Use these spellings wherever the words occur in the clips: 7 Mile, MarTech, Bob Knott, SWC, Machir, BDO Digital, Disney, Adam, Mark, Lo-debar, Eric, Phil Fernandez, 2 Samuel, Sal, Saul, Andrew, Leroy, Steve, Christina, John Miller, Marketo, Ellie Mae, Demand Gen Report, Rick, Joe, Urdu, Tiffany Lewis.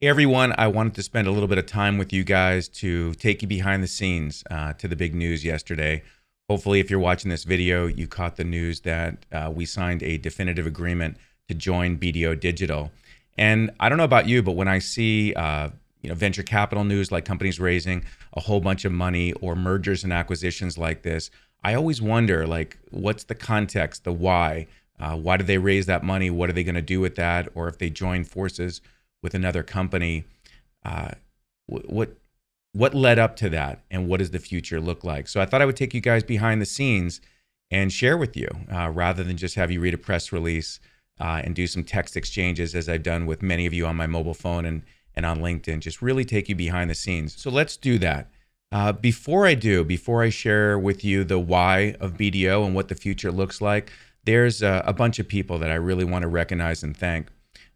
Hey everyone, I wanted to spend a little bit of time with you guys to take you behind the scenes to the big news yesterday. Hopefully, if you're watching this video, you caught the news that we signed a definitive agreement to join BDO Digital. And I don't know about you, but when I see venture capital news like companies raising a whole bunch of money or mergers and acquisitions like this, I always wonder, like, what's the context, the why? Why did they raise that money? What are they going to do with that? Or if they join forces with another company, what led up to that, and what does the future look like? So I thought I would take you guys behind the scenes and share with you, rather than just have you read a press release and do some text exchanges as I've done with many of you on my mobile phone and on LinkedIn, just really take you behind the scenes. So let's do that. Before I share with you the why of BDO and what the future looks like, there's a bunch of people that I really want to recognize and thank.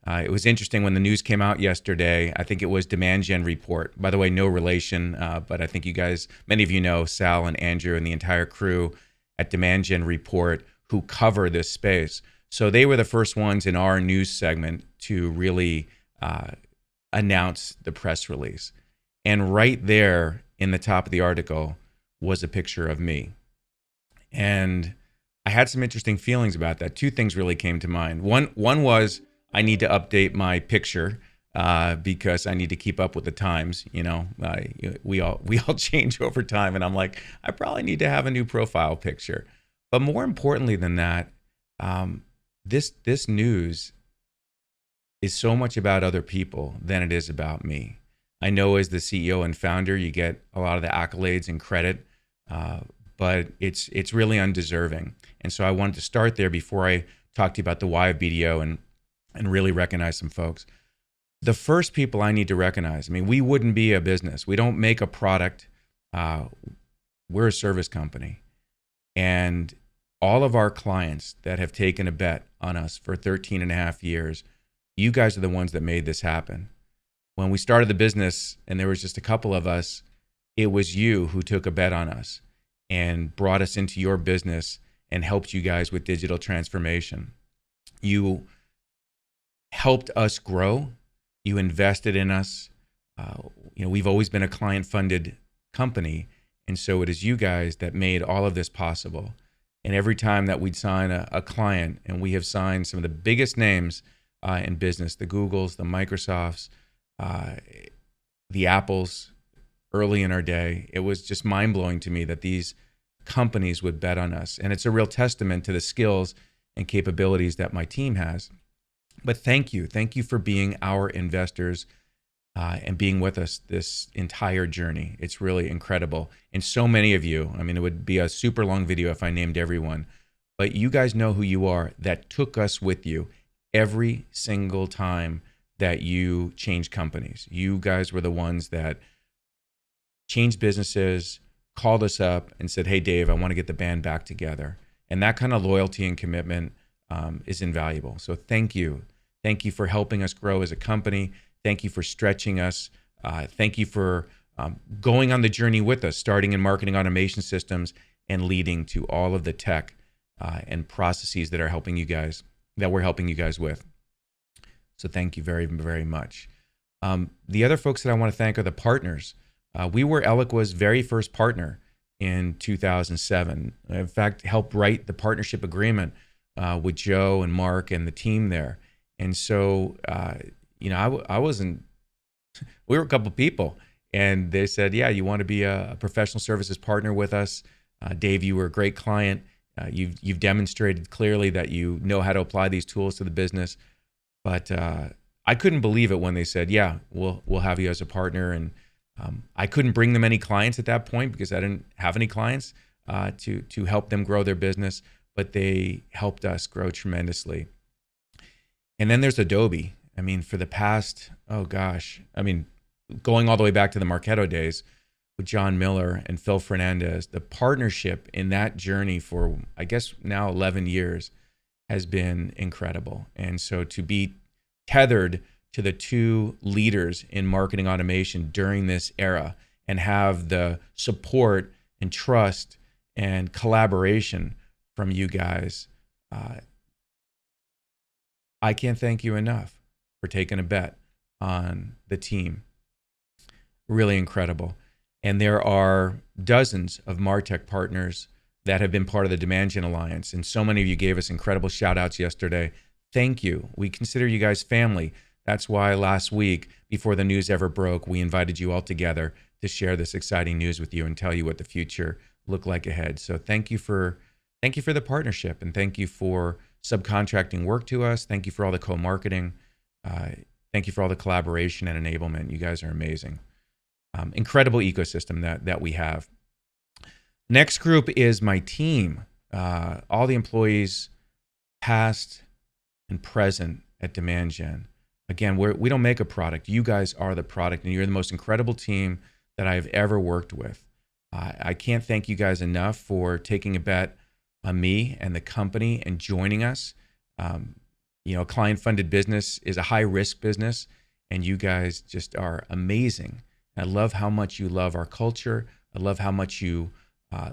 It was interesting when the news came out yesterday. I think it was Demand Gen Report. By the way, no relation, but I think you guys, many of you know Sal and Andrew and the entire crew at Demand Gen Report who cover this space. So they were the first ones in our news segment to really announce the press release. And right there in the top of the article was a picture of me. And I had some interesting feelings about that. Two things really came to mind. One was, I need to update my picture because I need to keep up with the times. You know, we all change over time, and I'm like, I probably need to have a new profile picture. But more importantly than that, this news is so much about other people than it is about me. I know as the CEO and founder, you get a lot of the accolades and credit, but it's really undeserving. And so I wanted to start there before I talk to you about the why of BDO and really recognize some folks. The first people I need to recognize, I mean, we wouldn't be a business. We don't make a product. We're a service company. And all of our clients that have taken a bet on us for 13 and a half years, you guys are the ones that made this happen. When we started the business and there was just a couple of us, it was you who took a bet on us and brought us into your business and helped you guys with digital transformation. You helped us grow. You invested in us. We've always been a client-funded company, and so it is you guys that made all of this possible. And every time that we'd sign a client, and we have signed some of the biggest names in business, the Googles, the Microsofts, the Apples, early in our day, it was just mind-blowing to me that these companies would bet on us. And it's a real testament to the skills and capabilities that my team has. But thank you for being our investors and being with us this entire journey. It's really incredible. And so many of you, I mean, it would be a super long video if I named everyone, but you guys know who you are that took us with you every single time that you changed companies. You guys were the ones that changed businesses, called us up and said, hey, Dave, I want to get the band back together. And that kind of loyalty and commitment is invaluable. So thank you. Thank you for helping us grow as a company. Thank you for stretching us. Thank you for going on the journey with us, starting in marketing automation systems and leading to all of the tech and processes that are helping you guys, that we're helping you guys with. So thank you very, very much. The other folks that I want to thank are the partners. We were Eloqua's very first partner in 2007. In fact, helped write the partnership agreement with Joe and Mark and the team there. And so, we were a couple people and they said, yeah, you want to be a professional services partner with us? Dave, you were a great client. You've demonstrated clearly that you know how to apply these tools to the business. But I couldn't believe it when they said, yeah, we'll have you as a partner. And I couldn't bring them any clients at that point because I didn't have any clients to help them grow their business. But they helped us grow tremendously. And then there's Adobe. I mean, for the past, going all the way back to the Marketo days with John Miller and Phil Fernandez, the partnership in that journey for, I guess now 11 years has been incredible. And so to be tethered to the two leaders in marketing automation during this era and have the support and trust and collaboration from you guys, I can't thank you enough for taking a bet on the team. Really incredible. And there are dozens of MarTech partners that have been part of the Demand Gen Alliance. And so many of you gave us incredible shout outs yesterday. Thank you. We consider you guys family. That's why last week, before the news ever broke, we invited you all together to share this exciting news with you and tell you what the future looked like ahead. So thank you for the partnership, and thank you for subcontracting work to us. Thank you for all the co-marketing. Thank you for all the collaboration and enablement. You guys are amazing. Incredible ecosystem that we have. Next group is my team. All the employees past and present at Demand Gen. Again, we don't make a product. You guys are the product, and you're the most incredible team that I've ever worked with. I can't thank you guys enough for taking a bet on me and the company and joining us. A client-funded business is a high-risk business, and you guys just are amazing. I love how much you love our culture. I love how much you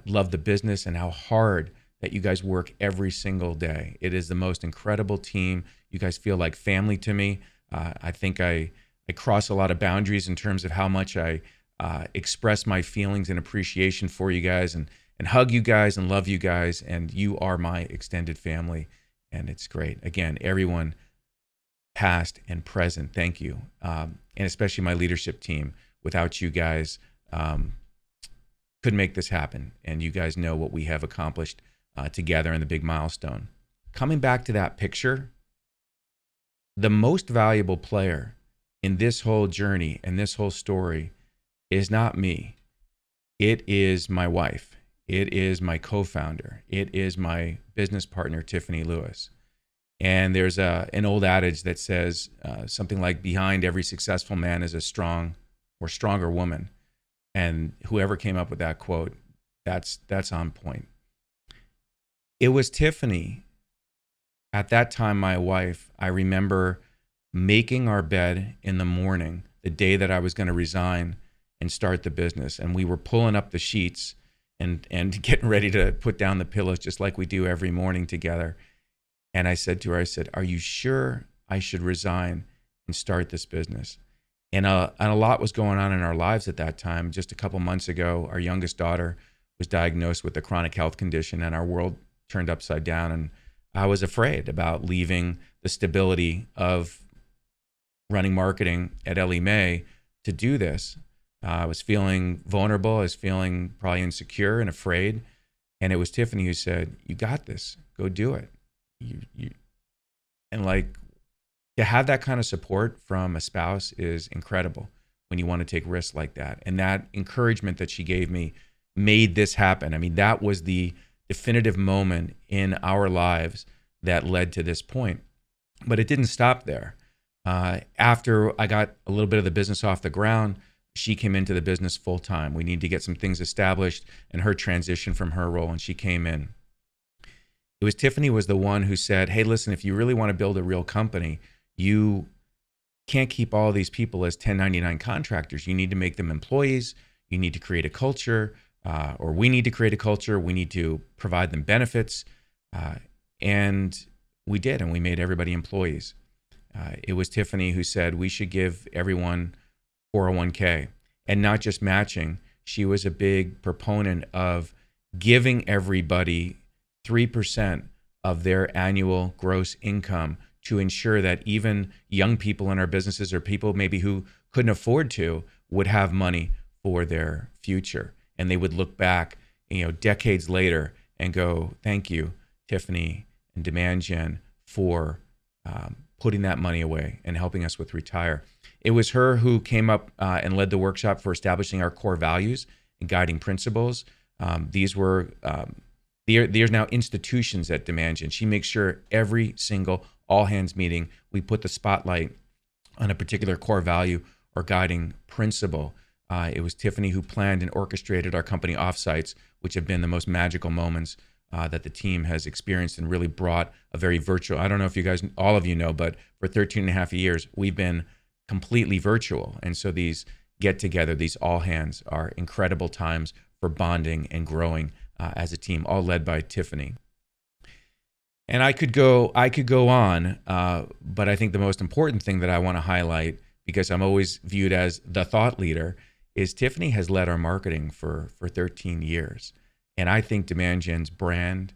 love the business and how hard that you guys work every single day. It is the most incredible team. You guys feel like family to me. I think I cross a lot of boundaries in terms of how much I express my feelings and appreciation for you guys and hug you guys and love you guys. And you are my extended family. And it's great. Again, everyone past and present, thank you. And especially my leadership team. Without you guys, couldn't make this happen. And you guys know what we have accomplished together in the big milestone. Coming back to that picture, the most valuable player in this whole journey and this whole story is not me. It is my wife. It is my co-founder. It is my business partner, Tiffany Lewis. And there's an old adage that says something like, behind every successful man is a strong or stronger woman. And whoever came up with that quote, that's on point. It was Tiffany, at that time my wife. I remember making our bed in the morning, the day that I was going to resign and start the business. And we were pulling up the sheets and getting ready to put down the pillows, just like we do every morning together. And I said to her, are you sure I should resign and start this business? And a lot was going on in our lives at that time. Just a couple months ago, our youngest daughter was diagnosed with a chronic health condition, and our world turned upside down. And I was afraid about leaving the stability of running marketing at Ellie Mae to do this. I was feeling vulnerable. I was feeling probably insecure and afraid. And it was Tiffany who said, "You got this. Go do it." To have that kind of support from a spouse is incredible when you want to take risks like that. And that encouragement that she gave me made this happen. I mean, that was the definitive moment in our lives that led to this point. But it didn't stop there. After I got a little bit of the business off the ground, she came into the business full time. We need to get some things established and her transition from her role, and she came in. It was Tiffany was the one who said, "Hey, listen, if you really want to build a real company, you can't keep all these people as 1099 contractors. You need to make them employees. You need to create a culture, or we need to create a culture. We need to provide them benefits." And we did, and we made everybody employees. It was Tiffany who said we should give everyone 401k and not just matching. She was a big proponent of giving everybody 3% of their annual gross income to ensure that even young people in our businesses, or people maybe who couldn't afford to, would have money for their future. And they would look back, decades later and go, "Thank you, Tiffany and Demand Gen, for putting that money away and helping us with retire." It was her who came up and led the workshop for establishing our core values and guiding principles. These were... There's now institutions at Demand Gen. She makes sure every single all-hands meeting, we put the spotlight on a particular core value or guiding principle. It was Tiffany who planned and orchestrated our company offsites, which have been the most magical moments that the team has experienced, and really brought a very virtual. I don't know if you guys, all of you know, but for 13 and a half years, we've been completely virtual. And so these get-together, these all-hands, are incredible times for bonding and growing as a team, all led by Tiffany. And I could go on, but I think the most important thing that I want to highlight because I'm always viewed as the thought leader, is Tiffany has led our marketing for 13 years. And I think Demand Gen's brand,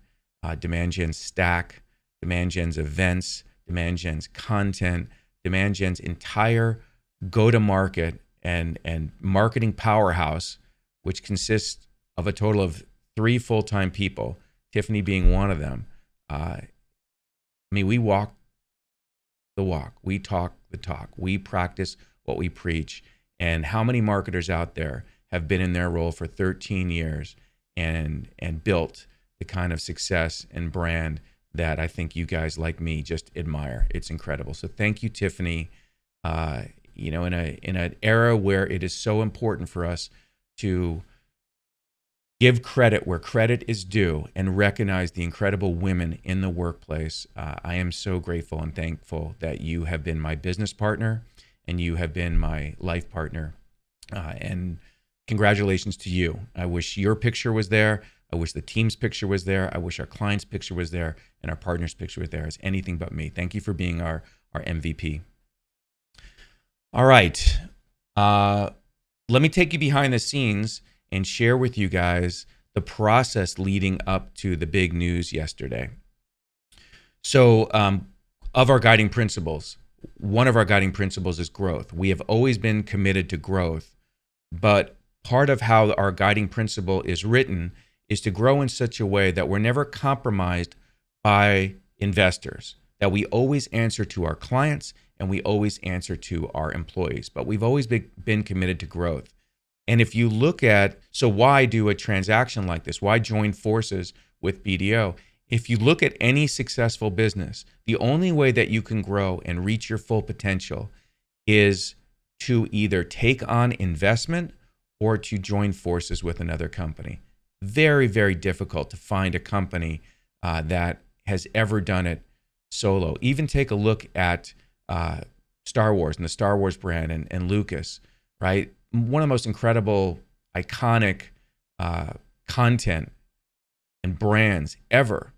Demand Gen's stack, Demand Gen's events, Demand Gen's content, Demand Gen's entire go-to-market and marketing powerhouse, which consists of a total of 3 full-time people, Tiffany being one of them. I mean, we walk the walk, we talk the talk, we practice what we preach. And how many marketers out there have been in their role for 13 years and built the kind of success and brand that I think you guys like me just admire? It's incredible. So thank you, Tiffany. You know, in an era where it is so important for us to give credit where credit is due and recognize the incredible women in the workplace, I am so grateful and thankful that you have been my business partner and you have been my life partner. And congratulations to you. I wish your picture was there. I wish the team's picture was there. I wish our client's picture was there and our partner's picture was there. It's anything but me. Thank you for being our MVP. All right. Let me take you behind the scenes and share with you guys the process leading up to the big news yesterday. So of our guiding principles, one of our guiding principles is growth. We have always been committed to growth, but part of how our guiding principle is written is to grow in such a way that we're never compromised by investors, that we always answer to our clients and we always answer to our employees. But we've always been committed to growth. And if you look at, so why do a transaction like this? Why join forces with BDO? If you look at any successful business, the only way that you can grow and reach your full potential is to either take on investment or to join forces with another company. Very, very difficult to find a company that has ever done it solo. Even take a look at Star Wars and the Star Wars brand and Lucas, right? One of the most incredible, iconic content and brands ever.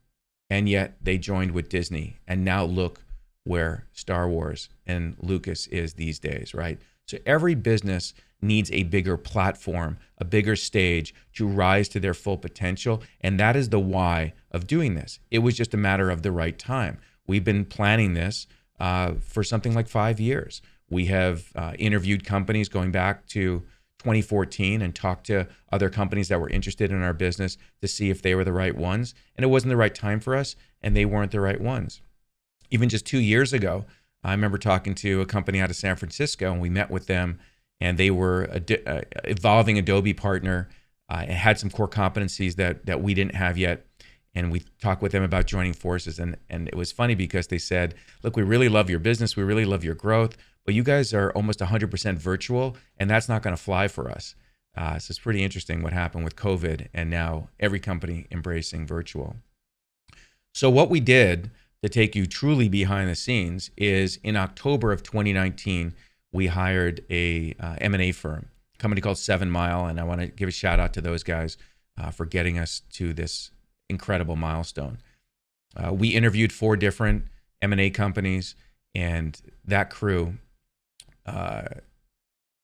And yet they joined with Disney. And now look where Star Wars and Lucas is these days, right? So every business needs a bigger platform, a bigger stage to rise to their full potential. And that is the why of doing this. It was just a matter of the right time. We've been planning this for something like 5 years. We have interviewed companies going back to 2014 and talked to other companies that were interested in our business to see if they were the right ones. And it wasn't the right time for us, and they weren't the right ones. Even just 2 years ago, I remember talking to a company out of San Francisco, and we met with them, and they were an evolving Adobe partner and had some core competencies that we didn't have yet. And we talked with them about joining forces. And it was funny because they said, look, we really love your business. We really love your growth. But you guys are almost 100% virtual, and that's not going to fly for us. So it's pretty interesting what happened with COVID and now every company embracing virtual. So what we did to take you truly behind the scenes is in October of 2019, we hired a M&A firm, a company called 7 Mile. And I want to give a shout out to those guys for getting us to this incredible milestone. We interviewed 4 different M&A companies, and that crew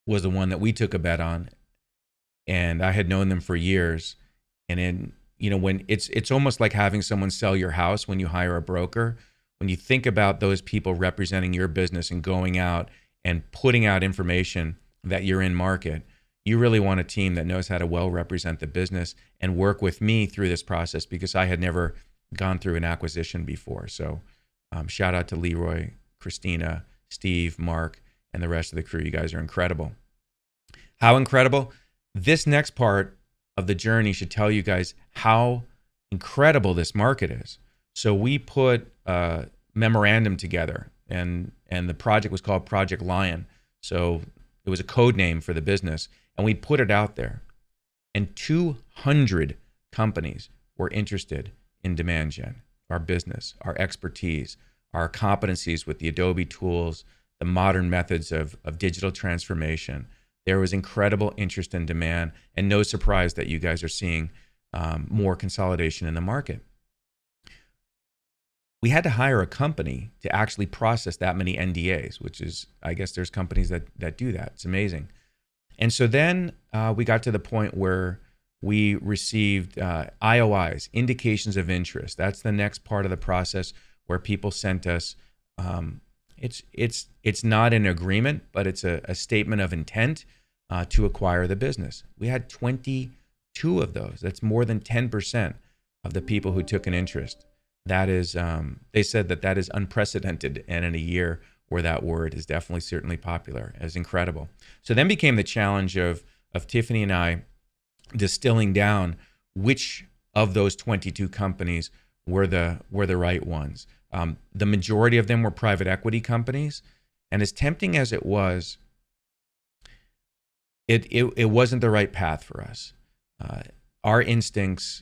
was the one that we took a bet on, and I had known them for years. And then, you know, when it's almost like having someone sell your house when you hire a broker. When you think about those people representing your business and going out and putting out information that you're in market, you really want a team that knows how to well represent the business and work with me through this process, because I had never gone through an acquisition before. So shout out to Leroy, Christina, Steve, Mark, and the rest of the crew. You guys are incredible. How incredible? This next part of the journey should tell you guys how incredible this market is. So we put a memorandum together, and the project was called Project Lion. So it was a code name for the business, and we put it out there. And 200 companies were interested in Demand Gen, our business, our expertise, our competencies with the Adobe tools, the modern methods of digital transformation. There was incredible interest and demand, and no surprise that you guys are seeing more consolidation in the market. we had to hire a company to actually process that many NDAs, which is, I guess there's companies that do that. It's amazing. And so then we got to the point where we received IOIs, indications of interest. That's the next part of the process where people sent us, it's not an agreement, but it's a statement of intent to acquire the business. We had 22 of those. That's more than 10% of the people who took an interest. That is, they said that is unprecedented, and in a year where that word is definitely certainly popular, as incredible. So then became the challenge of Tiffany and I distilling down which of those 22 companies were the right ones. The majority of them were private equity companies, and as tempting as it was, it wasn't the right path for us. Our instincts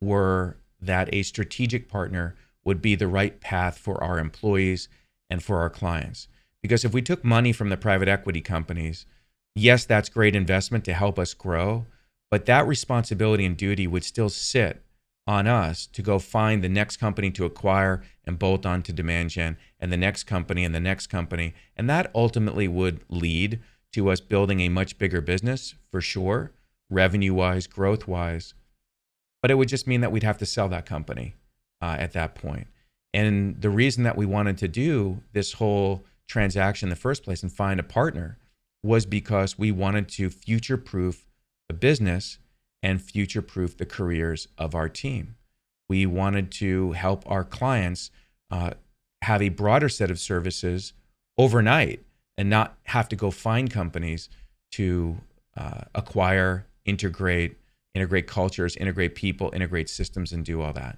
were that a strategic partner would be the right path for our employees and for our clients. Because if we took money from the private equity companies, yes, that's great investment to help us grow, but that responsibility and duty would still sit on us to go find the next company to acquire and bolt on to Demand Gen, and the next company and the next company. And that ultimately would lead to us building a much bigger business, for sure, revenue-wise, growth-wise, but it would just mean that we'd have to sell that company at that point. And the reason that we wanted to do this whole transaction in the first place and find a partner was because we wanted to future-proof the business and future-proof the careers of our team. We wanted to help our clients have a broader set of services overnight and not have to go find companies to acquire, integrate cultures, integrate people, integrate systems, and do all that.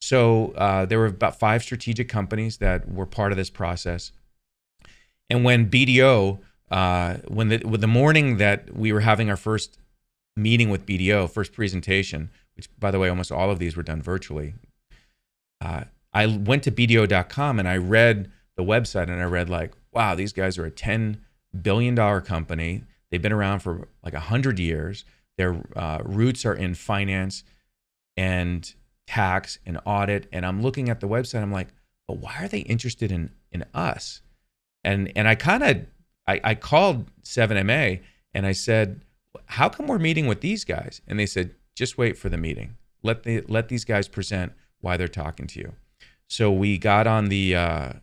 So there were about 5 strategic companies that were part of this process. And when BDO, when the morning that we were having our first meeting with BDO, first presentation, which by the way, almost all of these were done virtually, I went to BDO.com and I read the website and I read like, wow, these guys are a $10 billion company. They've been around for like 100 years. Their roots are in finance and tax and audit. And I'm looking at the website, I'm like, but why are they interested in us? And I kind of, I called 7MA and I said, how come we're meeting with these guys? And they said, just wait for the meeting. Let these guys present why they're talking to you. So we got on the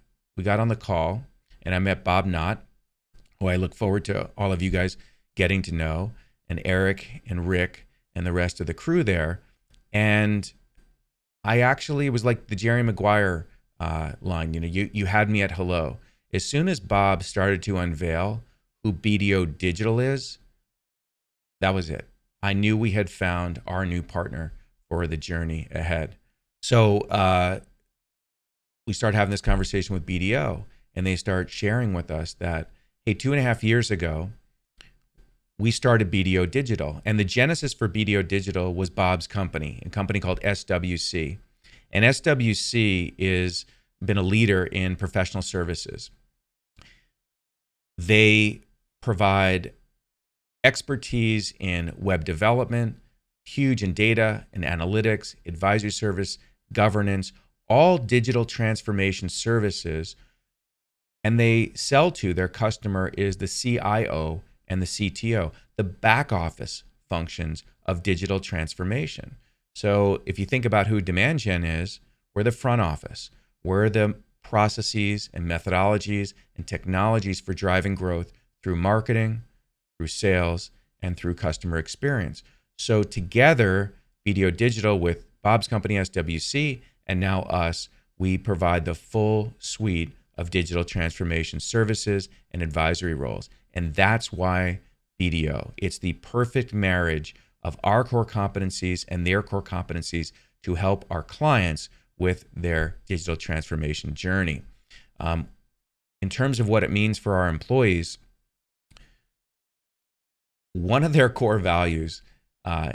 call and I met Bob Knott, who I look forward to all of you guys getting to know, and Eric and Rick and the rest of the crew there. And I actually was like the Jerry Maguire line, you had me at hello. As soon as Bob started to unveil who BDO Digital is, that was it. I knew we had found our new partner for the journey ahead. So we start having this conversation with BDO, and they start sharing with us that, hey, 2.5 years ago, we started BDO Digital, and the genesis for BDO Digital was Bob's company, a company called SWC. And SWC has been a leader in professional services. They provide expertise in web development, huge in data and analytics, advisory service, governance, all digital transformation services. And they sell to their customer is the CIO and the CTO, the back office functions of digital transformation. So if you think about who Demand Gen is, we're the front office. We're the processes and methodologies and technologies for driving growth through marketing, through sales, and through customer experience. So together, BDO Digital with Bob's company SWC and now us, we provide the full suite of digital transformation services and advisory roles. And that's why BDO. It's the perfect marriage of our core competencies and their core competencies to help our clients with their digital transformation journey. In terms of what it means for our employees, one of their core values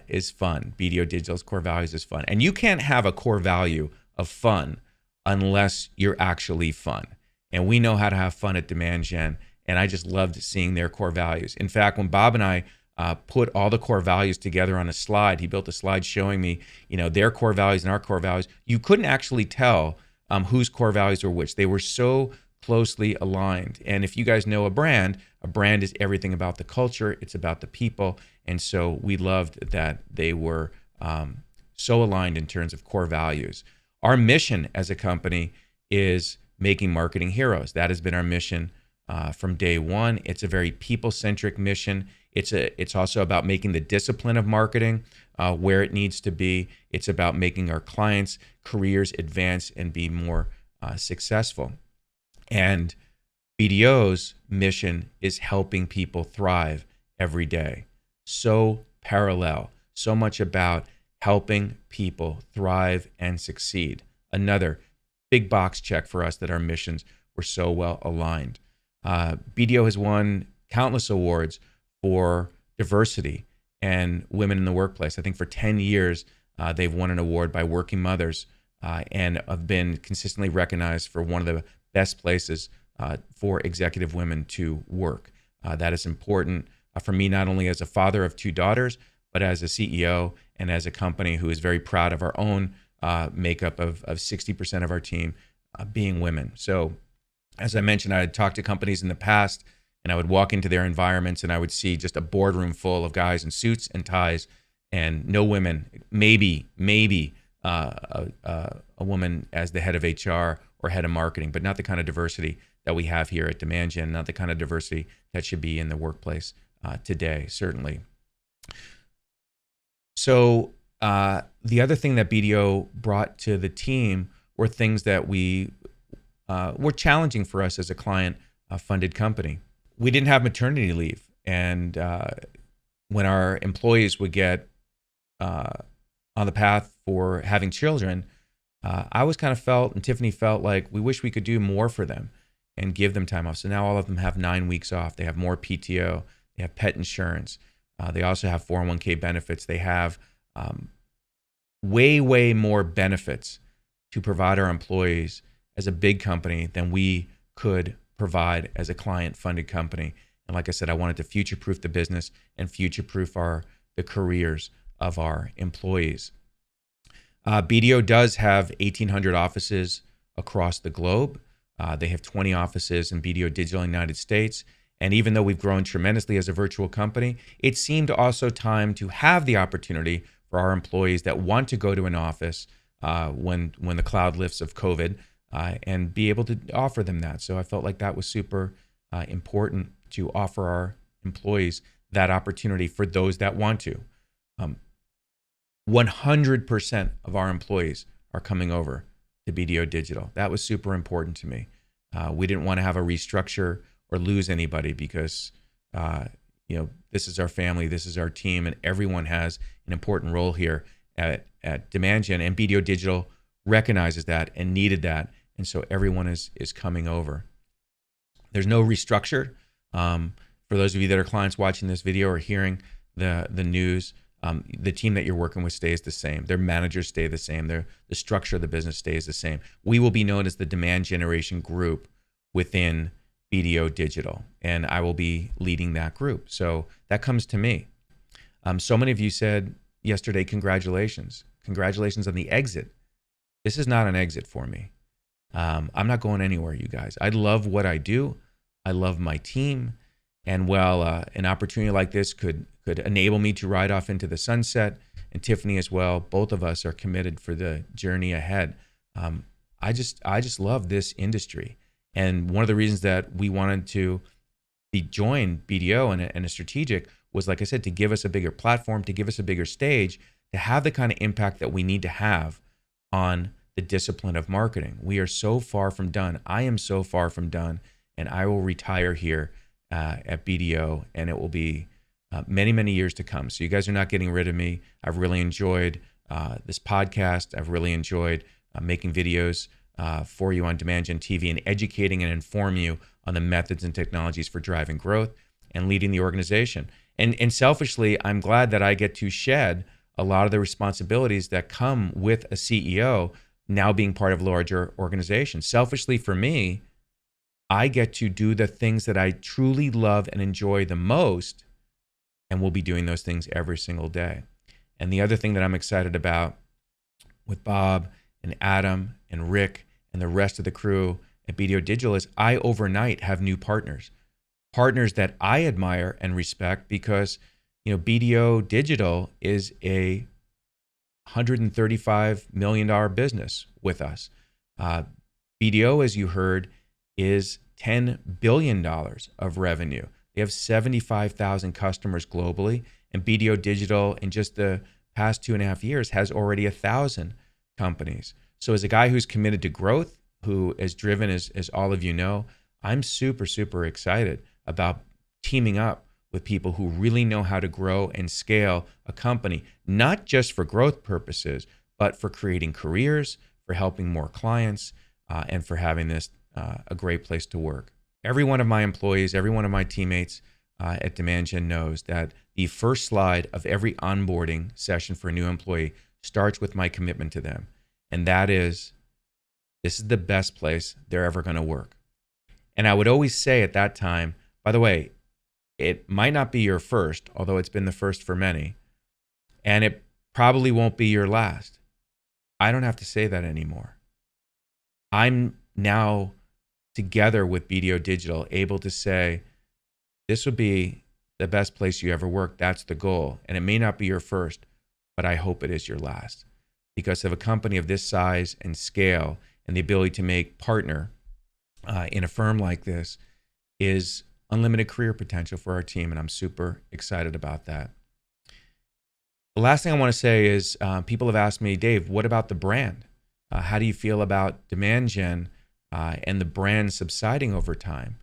is fun. BDO Digital's core values is fun. And you can't have a core value of fun unless you're actually fun. And we know how to have fun at Demand Gen. And I just loved seeing their core values. In fact, when Bob and I put all the core values together on a slide, he built a slide showing me, their core values and our core values. You couldn't actually tell whose core values were which. They were so closely aligned. And if you guys know a brand is everything about the culture. It's about the people. And so we loved that they were so aligned in terms of core values. Our mission as a company is making marketing heroes. That has been our mission from day one. It's a very people-centric mission. It's also about making the discipline of marketing where it needs to be. It's about making our clients' careers advance and be more successful. And BDO's mission is helping people thrive every day. So parallel, so much about helping people thrive and succeed. Another big box check for us that our missions were so well aligned. BDO has won countless awards for diversity and women in the workplace. I think for 10 years, they've won an award by Working Mothers and have been consistently recognized for one of the best places for executive women to work. That is important for me, not only as a father of two daughters, but as a CEO and as a company who is very proud of our own makeup of 60% of our team being women. So as I mentioned, I had talked to companies in the past, and I would walk into their environments and I would see just a boardroom full of guys in suits and ties and no women, maybe a woman as the head of HR or head of marketing, but not the kind of diversity that we have here at Demand Gen, not the kind of diversity that should be in the workplace today, certainly. So the other thing that BDO brought to the team were things that we were challenging for us as a client-funded company. We didn't have maternity leave, and when our employees would get on the path for having children, I was kind of felt, and Tiffany felt like we wish we could do more for them and give them time off. So now all of them have 9 weeks off. They have more PTO. They have pet insurance. They also have 401k benefits. They have way more benefits to provide our employees as a big company than we could provide as a client-funded company. And like I said, I wanted to future-proof the business and future-proof the careers of our employees. BDO does have 1,800 offices across the globe. They have 20 offices in BDO Digital in the United States. And even though we've grown tremendously as a virtual company, it seemed also time to have the opportunity for our employees that want to go to an office when the cloud lifts of COVID and be able to offer them that. So I felt like that was super important to offer our employees that opportunity for those that want to. 100% of our employees are coming over to BDO Digital. That was super important to me. We didn't want to have a restructure or lose anybody because this is our family, this is our team, and everyone has an important role here at Demand Gen, and BDO Digital recognizes that and needed that. And so everyone is coming over. There's no restructure. For those of you that are clients watching this video or hearing the news, the team that you're working with stays the same. Their managers stay the same. The structure of the business stays the same. We will be known as the Demand Generation Group within BDO Digital, and I will be leading that group. So that comes to me. So many of you said yesterday, congratulations. Congratulations on the exit. This is not an exit for me. I'm not going anywhere, you guys. I love what I do. I love my team. And while an opportunity like this could enable me to ride off into the sunset, and Tiffany as well, both of us are committed for the journey ahead. I just love this industry. And one of the reasons that we wanted to join BDO and a strategic was, like I said, to give us a bigger platform, to give us a bigger stage, to have the kind of impact that we need to have on the discipline of marketing. We are so far from done. I am so far from done, and I will retire here at BDO, and it will be many, many years to come. So you guys are not getting rid of me. I've really enjoyed this podcast. I've really enjoyed making videos for you on Demand Gen TV and educating and inform you on the methods and technologies for driving growth and leading the organization. And selfishly, I'm glad that I get to shed a lot of the responsibilities that come with a CEO now being part of a larger organization. Selfishly for me, I get to do the things that I truly love and enjoy the most, and we'll be doing those things every single day. And the other thing that I'm excited about with Bob and Adam and Rick and the rest of the crew at BDO Digital is I overnight have new partners that I admire and respect because, you know, BDO Digital is a $135 million business with us. BDO, as you heard, is $10 billion of revenue. They have 75,000 customers globally, and BDO Digital in just the past 2.5 years has already 1,000 companies. So as a guy who's committed to growth, who is driven, as all of you know, I'm super, super excited about teaming up with people who really know how to grow and scale a company, not just for growth purposes, but for creating careers, for helping more clients, and for having this a great place to work. Every one of my employees, every one of my teammates at Demand Gen knows that the first slide of every onboarding session for a new employee starts with my commitment to them. And that is, this is the best place they're ever going to work. And I would always say at that time, by the way, it might not be your first, although it's been the first for many, and it probably won't be your last. I don't have to say that anymore. I'm now, together with BDO Digital, able to say, this would be the best place you ever worked. That's the goal. And it may not be your first, but I hope it is your last. Because of a company of this size and scale and the ability to make partner in a firm like this is unlimited career potential for our team. And I'm super excited about that. The last thing I want to say is people have asked me, Dave, what about the brand? How do you feel about Demand Gen and the brand subsiding over time?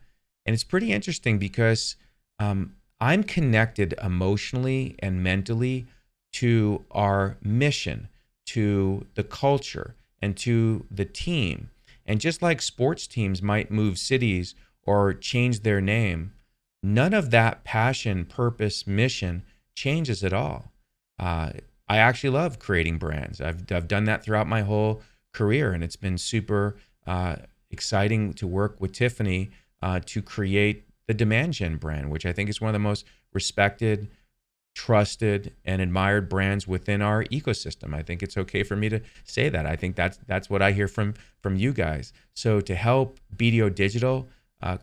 And it's pretty interesting because I'm connected emotionally and mentally to our mission, to the culture, and to the team. And just like sports teams might move cities or change their name, none of that passion, purpose, mission changes at all. I actually love creating brands. I've done that throughout my whole career, and it's been super exciting to work with Tiffany to create the Demand Gen brand, which I think is one of the most respected, trusted, and admired brands within our ecosystem. I think it's okay for me to say that. I think that's what I hear from you guys. So to help BDO Digital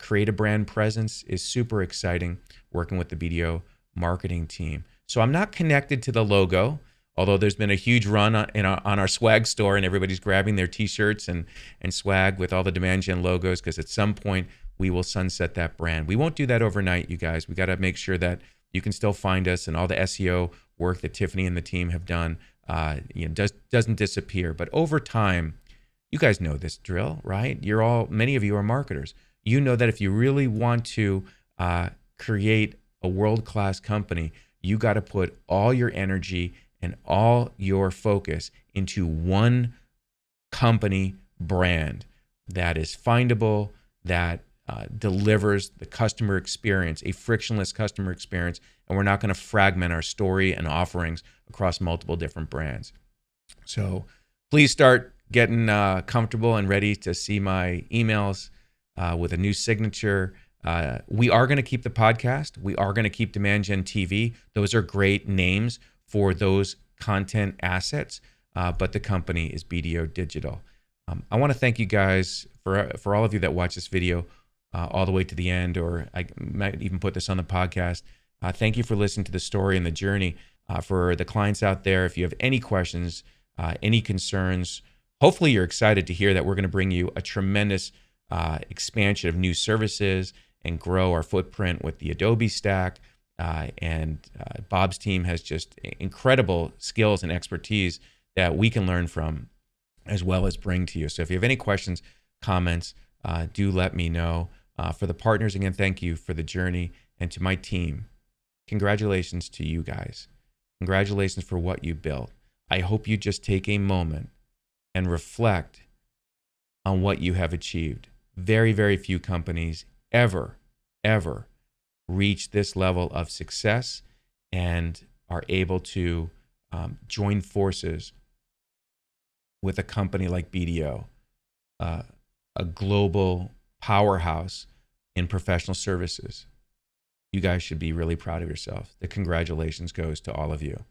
create a brand presence is super exciting, working with the BDO marketing team. So I'm not connected to the logo, although there's been a huge run on our swag store, and everybody's grabbing their T-shirts and swag with all the Demand Gen logos, because at some point we will sunset that brand. We won't do that overnight, you guys. We got to make sure that you can still find us, and all the SEO work that Tiffany and the team have done doesn't disappear. But over time, you guys know this drill, right? Many of you are marketers. You know that if you really want to create a world-class company, you got to put all your energy and all your focus into one company brand that is findable, that delivers the customer experience, a frictionless customer experience, and we're not going to fragment our story and offerings across multiple different brands. So please start getting comfortable and ready to see my emails with a new signature. We are going to keep the podcast. We are going to keep Demand Gen TV. Those are great names for those content assets, but the company is BDO Digital. I want to thank you guys for all of you that watch this video all the way to the end, or I might even put this on the podcast. Thank you for listening to the story and the journey. For the clients out there, if you have any questions, any concerns, hopefully you're excited to hear that we're going to bring you a tremendous expansion of new services and grow our footprint with the Adobe stack. And Bob's team has just incredible skills and expertise that we can learn from as well as bring to you. So if you have any questions, comments, do let me know. For the partners, again, thank you for the journey. And to my team, congratulations to you guys. Congratulations for what you built. I hope you just take a moment and reflect on what you have achieved. Very, very few companies ever reach this level of success and are able to join forces with a company like BDO, a global powerhouse in professional services. You guys should be really proud of yourself. The congratulations goes to all of you.